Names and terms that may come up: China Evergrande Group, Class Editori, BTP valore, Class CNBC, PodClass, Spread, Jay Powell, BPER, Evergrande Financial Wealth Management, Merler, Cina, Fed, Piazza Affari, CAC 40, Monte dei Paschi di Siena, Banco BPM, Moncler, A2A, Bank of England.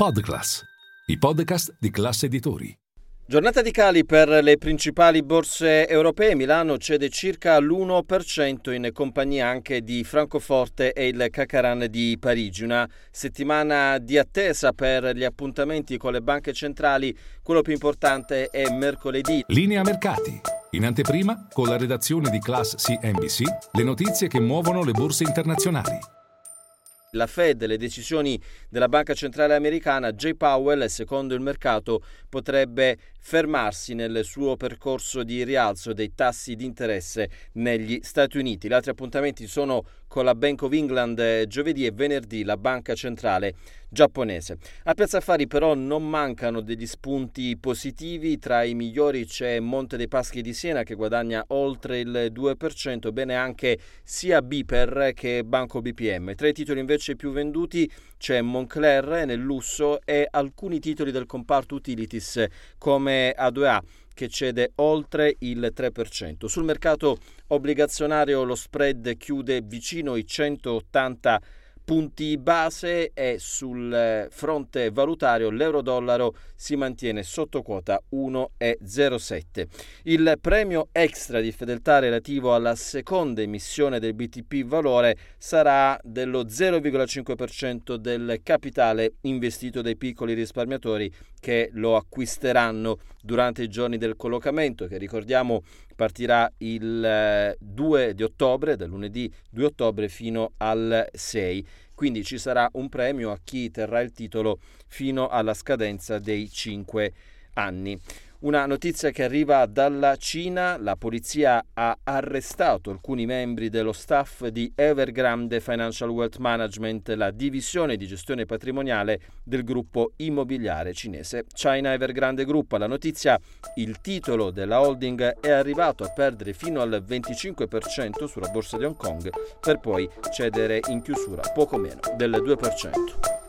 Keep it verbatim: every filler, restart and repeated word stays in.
PodClass, i podcast di Class Editori. Giornata di cali per le principali borse europee. Milano cede circa l'uno per cento in compagnia anche di Francoforte e il C A C quaranta di Parigi. Una settimana di attesa per gli appuntamenti con le banche centrali. Quello più importante è mercoledì. Linea mercati. In anteprima, con la redazione di Class C N B C, le notizie che muovono le borse internazionali. La Fed, le decisioni della Banca Centrale Americana, Jay Powell, secondo il mercato, potrebbe fermarsi nel suo percorso di rialzo dei tassi di interesse negli Stati Uniti. Gli altri appuntamenti sono con la Bank of England giovedì e venerdì la Banca Centrale Giapponese. A Piazza Affari però non mancano degli spunti positivi. Tra i migliori c'è Monte dei Paschi di Siena che guadagna oltre il due per cento, bene anche sia B P E R che Banco B P M. Tra i titoli invece più venduti c'è Moncler nel lusso e alcuni titoli del comparto utilities come A due A che cede oltre il tre per cento. Sul mercato obbligazionario lo spread chiude vicino i centottanta punti base e sul fronte valutario l'euro-dollaro si mantiene sotto quota uno virgola zero sette. Il premio extra di fedeltà relativo alla seconda emissione del B T P valore sarà dello zero virgola cinque per cento del capitale investito dai piccoli risparmiatori che lo acquisteranno durante i giorni del collocamento, che ricordiamo partirà il due di ottobre, dal lunedì due ottobre fino al sei. Quindi ci sarà un premio a chi terrà il titolo fino alla scadenza dei cinque anni. Una notizia che arriva dalla Cina: la polizia ha arrestato alcuni membri dello staff di Evergrande Financial Wealth Management, la divisione di gestione patrimoniale del gruppo immobiliare cinese China Evergrande Group. La notizia: il titolo della holding è arrivato a perdere fino al venticinque per cento sulla borsa di Hong Kong per poi cedere in chiusura poco meno del due per cento.